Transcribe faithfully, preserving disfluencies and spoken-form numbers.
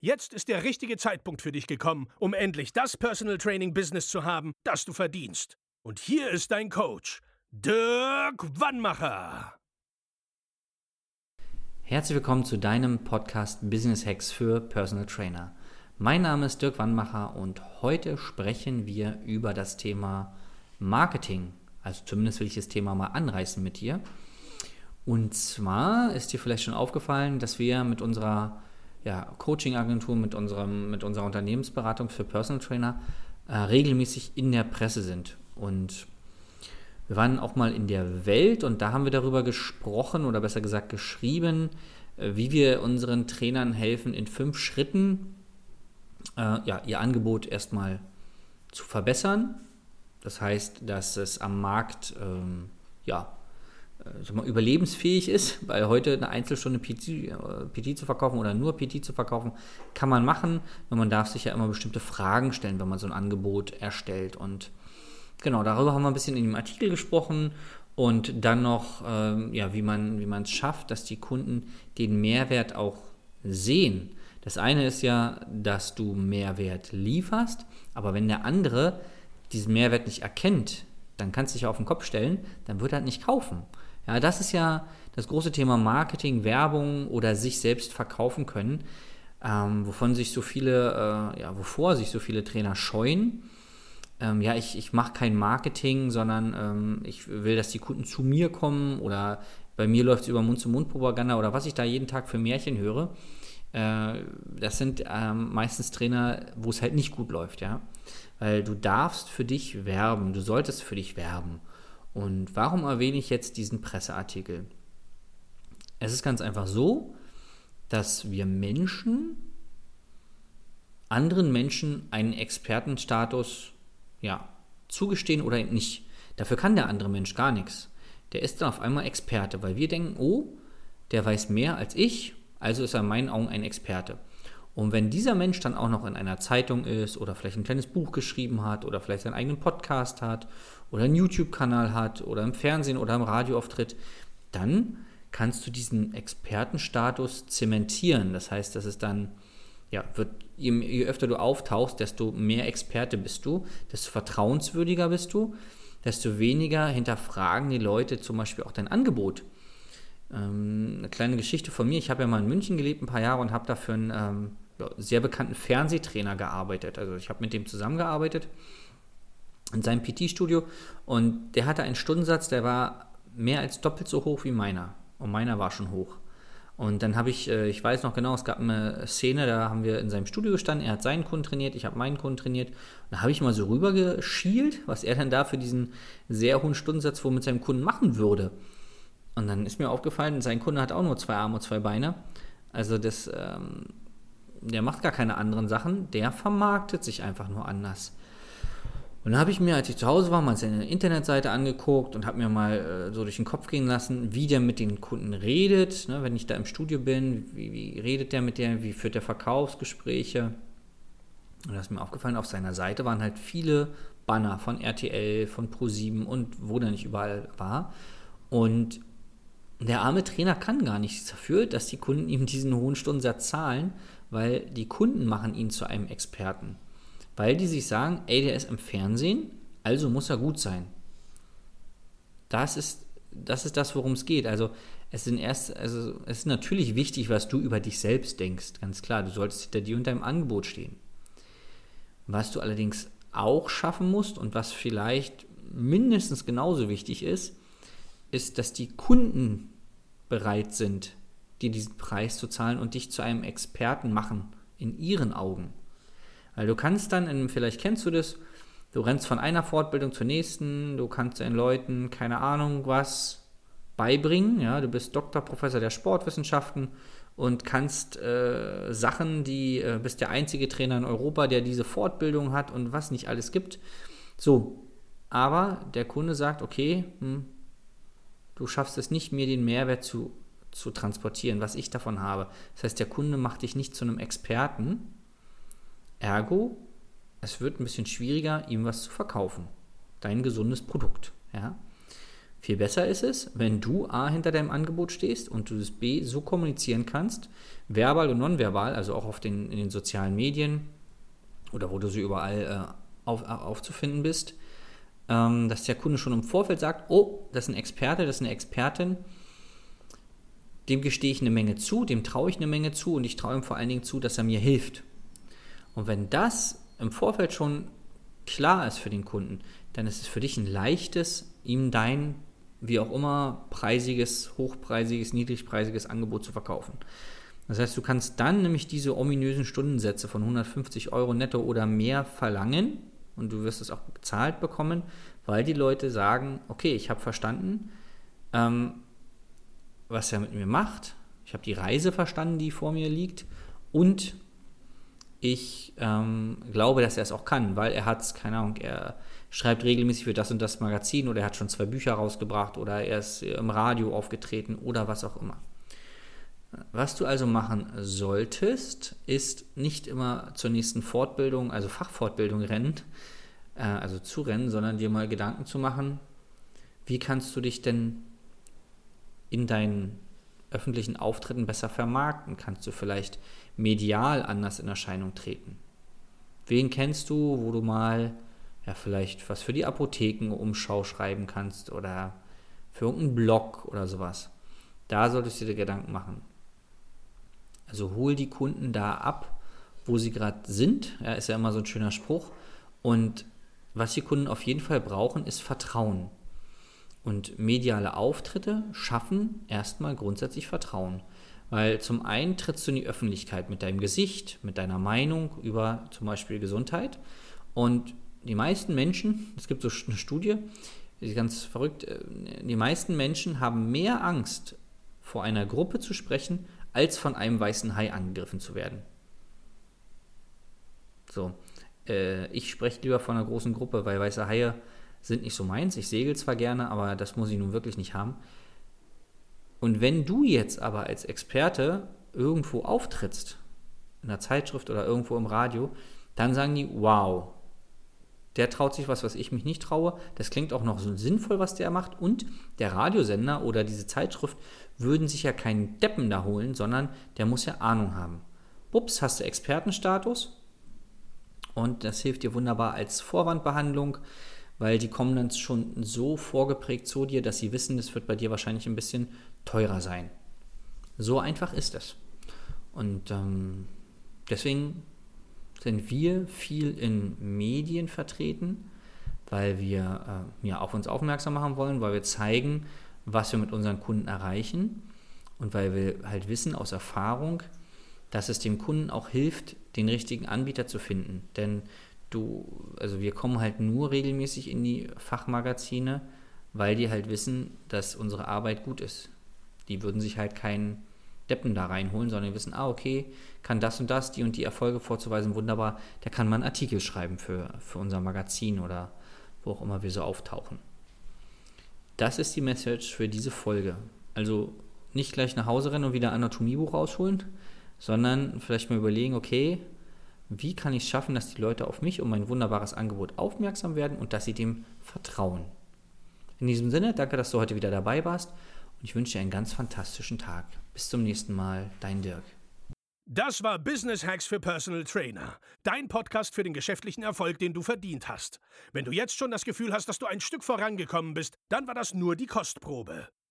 Jetzt ist der richtige Zeitpunkt für dich gekommen, um endlich das Personal Training Business zu haben, das du verdienst. Und hier ist dein Coach, Dirk Wannmacher. Herzlich willkommen zu deinem Podcast Business Hacks für Personal Trainer. Mein Name ist Dirk Wannmacher und heute sprechen wir über das Thema Marketing. Also zumindest will ich das Thema mal anreißen mit dir. Und zwar ist dir vielleicht schon aufgefallen, dass wir mit unserer Ja, Coaching-Agentur, mit, unserem, mit unserer Unternehmensberatung für Personal Trainer äh, regelmäßig in der Presse sind. Und wir waren auch mal in der Welt und da haben wir darüber gesprochen oder besser gesagt geschrieben, äh, wie wir unseren Trainern helfen, in fünf Schritten äh, ja, ihr Angebot erstmal zu verbessern. Das heißt, dass es am Markt ähm, ja, überlebensfähig ist, weil heute eine Einzelstunde P T, P T zu verkaufen oder nur P T zu verkaufen, kann man machen, nur man darf sich ja immer bestimmte Fragen stellen, wenn man so ein Angebot erstellt. Und genau, darüber haben wir ein bisschen in dem Artikel gesprochen und dann noch, ähm, ja, wie man wie man es schafft, dass die Kunden den Mehrwert auch sehen. Das eine ist ja, dass du Mehrwert lieferst, aber wenn der andere diesen Mehrwert nicht erkennt, dann kannst du dich auf den Kopf stellen, dann wird er halt nicht kaufen. Ja, das ist ja das große Thema Marketing, Werbung oder sich selbst verkaufen können, ähm, wovon sich so viele, äh, ja, wovor sich so viele Trainer scheuen. Ähm, ja, ich, ich mache kein Marketing, sondern ähm, ich will, dass die Kunden zu mir kommen oder bei mir läuft es über Mund-zu-Mund-Propaganda oder was ich da jeden Tag für Märchen höre. Äh, das sind ähm, meistens Trainer, wo es halt nicht gut läuft, ja. Weil du darfst für dich werben, du solltest für dich werben. Und warum erwähne ich jetzt diesen Presseartikel? Es ist ganz einfach so, dass wir Menschen, anderen Menschen einen Expertenstatus ja, zugestehen oder eben nicht. Dafür kann der andere Mensch gar nichts. Der ist dann auf einmal Experte, weil wir denken, oh, der weiß mehr als ich, also ist er in meinen Augen ein Experte. Und wenn dieser Mensch dann auch noch in einer Zeitung ist oder vielleicht ein kleines Buch geschrieben hat oder vielleicht seinen eigenen Podcast hat oder einen YouTube-Kanal hat oder im Fernsehen oder im Radio auftritt, dann kannst du diesen Expertenstatus zementieren. Das heißt, das ist dann, ja, wird, je, je öfter du auftauchst, desto mehr Experte bist du, desto vertrauenswürdiger bist du, desto weniger hinterfragen die Leute zum Beispiel auch dein Angebot. Ähm, eine kleine Geschichte von mir. Ich habe ja mal in München gelebt, ein paar Jahre, und habe dafür einen ähm, sehr bekannten Fernsehtrainer gearbeitet. Also ich habe mit dem zusammengearbeitet in seinem P T-Studio und der hatte einen Stundensatz, der war mehr als doppelt so hoch wie meiner und meiner war schon hoch. Und dann habe ich, äh, ich weiß noch genau, es gab eine Szene, da haben wir in seinem Studio gestanden, er hat seinen Kunden trainiert, ich habe meinen Kunden trainiert und da habe ich mal so rüber geschielt, was er dann da für diesen sehr hohen Stundensatz wohl mit seinem Kunden machen würde. Und dann ist mir aufgefallen, sein Kunde hat auch nur zwei Arme und zwei Beine, also das... Ähm, der macht gar keine anderen Sachen, der vermarktet sich einfach nur anders. Und dann habe ich mir, als ich zu Hause war, mal seine Internetseite angeguckt und habe mir mal äh, so durch den Kopf gehen lassen, wie der mit den Kunden redet, ne, wenn ich da im Studio bin, wie, wie redet der mit der, wie führt der Verkaufsgespräche. Und das ist mir aufgefallen, auf seiner Seite waren halt viele Banner von R T L, von Pro sieben und wo der nicht überall war. Und der arme Trainer kann gar nichts dafür, dass die Kunden ihm diesen hohen Stundensatz zahlen, weil die Kunden machen ihn zu einem Experten. Weil die sich sagen, ey, der ist im Fernsehen, also muss er gut sein. Das ist das, ist das worum es geht. Also es, sind erst, also es ist natürlich wichtig, was du über dich selbst denkst, ganz klar. Du solltest hinter dir und deinem Angebot stehen. Was du allerdings auch schaffen musst und was vielleicht mindestens genauso wichtig ist, ist, dass die Kunden bereit sind, dir diesen Preis zu zahlen und dich zu einem Experten machen, in ihren Augen. Weil du kannst dann, in, vielleicht kennst du das, du rennst von einer Fortbildung zur nächsten, du kannst den Leuten, keine Ahnung, was beibringen, ja, du bist Doktor, Professor der Sportwissenschaften und kannst äh, Sachen, die, äh, bist der einzige Trainer in Europa, der diese Fortbildung hat und was nicht alles gibt. So, aber der Kunde sagt, okay, hm, du schaffst es nicht, mir den Mehrwert zu, zu transportieren, was ich davon habe. Das heißt, der Kunde macht dich nicht zu einem Experten, ergo, es wird ein bisschen schwieriger, ihm was zu verkaufen. Dein gesundes Produkt, ja. Viel besser ist es, wenn du A hinter deinem Angebot stehst und du das B so kommunizieren kannst, verbal und nonverbal, also auch auf den, in den sozialen Medien oder wo du so überall äh, auf, aufzufinden bist, ähm, dass der Kunde schon im Vorfeld sagt, oh, das ist ein Experte, das ist eine Expertin, dem gestehe ich eine Menge zu, dem traue ich eine Menge zu und ich traue ihm vor allen Dingen zu, dass er mir hilft. Und wenn das im Vorfeld schon klar ist für den Kunden, dann ist es für dich ein leichtes, ihm dein wie auch immer preisiges, hochpreisiges, niedrigpreisiges Angebot zu verkaufen. Das heißt, du kannst dann nämlich diese ominösen Stundensätze von hundertfünfzig Euro netto oder mehr verlangen und du wirst es auch bezahlt bekommen, weil die Leute sagen, okay, ich habe verstanden, ähm, was er mit mir macht, ich habe die Reise verstanden, die vor mir liegt und ich ähm, glaube, dass er es auch kann, weil er hat es, keine Ahnung, er schreibt regelmäßig für das und das Magazin oder er hat schon zwei Bücher rausgebracht oder er ist im Radio aufgetreten oder was auch immer. Was du also machen solltest, ist nicht immer zur nächsten Fortbildung, also Fachfortbildung rennen, äh, also zu rennen, sondern dir mal Gedanken zu machen, wie kannst du dich denn in deinen öffentlichen Auftritten besser vermarkten? Kannst du vielleicht medial anders in Erscheinung treten? Wen kennst du, wo du mal ja vielleicht was für die Apothekenumschau schreiben kannst oder für irgendeinen Blog oder sowas. Da solltest du dir Gedanken machen. Also hol die Kunden da ab, wo sie gerade sind. Ja, ist ja immer so ein schöner Spruch. Und was die Kunden auf jeden Fall brauchen, ist Vertrauen. Und mediale Auftritte schaffen erstmal grundsätzlich Vertrauen. Weil zum einen trittst du in die Öffentlichkeit mit deinem Gesicht, mit deiner Meinung über zum Beispiel Gesundheit und die meisten Menschen, es gibt so eine Studie, die ist ganz verrückt, die meisten Menschen haben mehr Angst, vor einer Gruppe zu sprechen, als von einem weißen Hai angegriffen zu werden. So, äh, ich spreche lieber von einer großen Gruppe, weil weiße Haie sind nicht so meins. Ich segel zwar gerne, aber das muss ich nun wirklich nicht haben. Und wenn du jetzt aber als Experte irgendwo auftrittst, in einer Zeitschrift oder irgendwo im Radio, dann sagen die, wow, der traut sich was, was ich mich nicht traue. Das klingt auch noch so sinnvoll, was der macht. Und der Radiosender oder diese Zeitschrift würden sich ja keinen Deppen da holen, sondern der muss ja Ahnung haben. Ups, hast du Expertenstatus. Und das hilft dir wunderbar als Vorwandbehandlung, weil die kommen dann schon so vorgeprägt zu dir, dass sie wissen, das wird bei dir wahrscheinlich ein bisschen teurer sein. So einfach ist es. Und ähm, deswegen sind wir viel in Medien vertreten, weil wir äh, ja, auf uns aufmerksam machen wollen, weil wir zeigen, was wir mit unseren Kunden erreichen und weil wir halt wissen aus Erfahrung, dass es dem Kunden auch hilft, den richtigen Anbieter zu finden. Denn du, also wir kommen halt nur regelmäßig in die Fachmagazine, weil die halt wissen, dass unsere Arbeit gut ist. Die würden sich halt keinen Deppen da reinholen, sondern die wissen, ah, okay, kann das und das, die und die Erfolge vorzuweisen, wunderbar, da kann man Artikel schreiben für, für unser Magazin oder wo auch immer wir so auftauchen. Das ist die Message für diese Folge. Also nicht gleich nach Hause rennen und wieder ein Anatomiebuch rausholen, sondern vielleicht mal überlegen, okay, wie kann ich es schaffen, dass die Leute auf mich und mein wunderbares Angebot aufmerksam werden und dass sie dem vertrauen. In diesem Sinne, danke, dass du heute wieder dabei warst. Ich wünsche dir einen ganz fantastischen Tag. Bis zum nächsten Mal, dein Dirk. Das war Business Hacks für Personal Trainer. Dein Podcast für den geschäftlichen Erfolg, den du verdient hast. Wenn du jetzt schon das Gefühl hast, dass du ein Stück vorangekommen bist, dann war das nur die Kostprobe.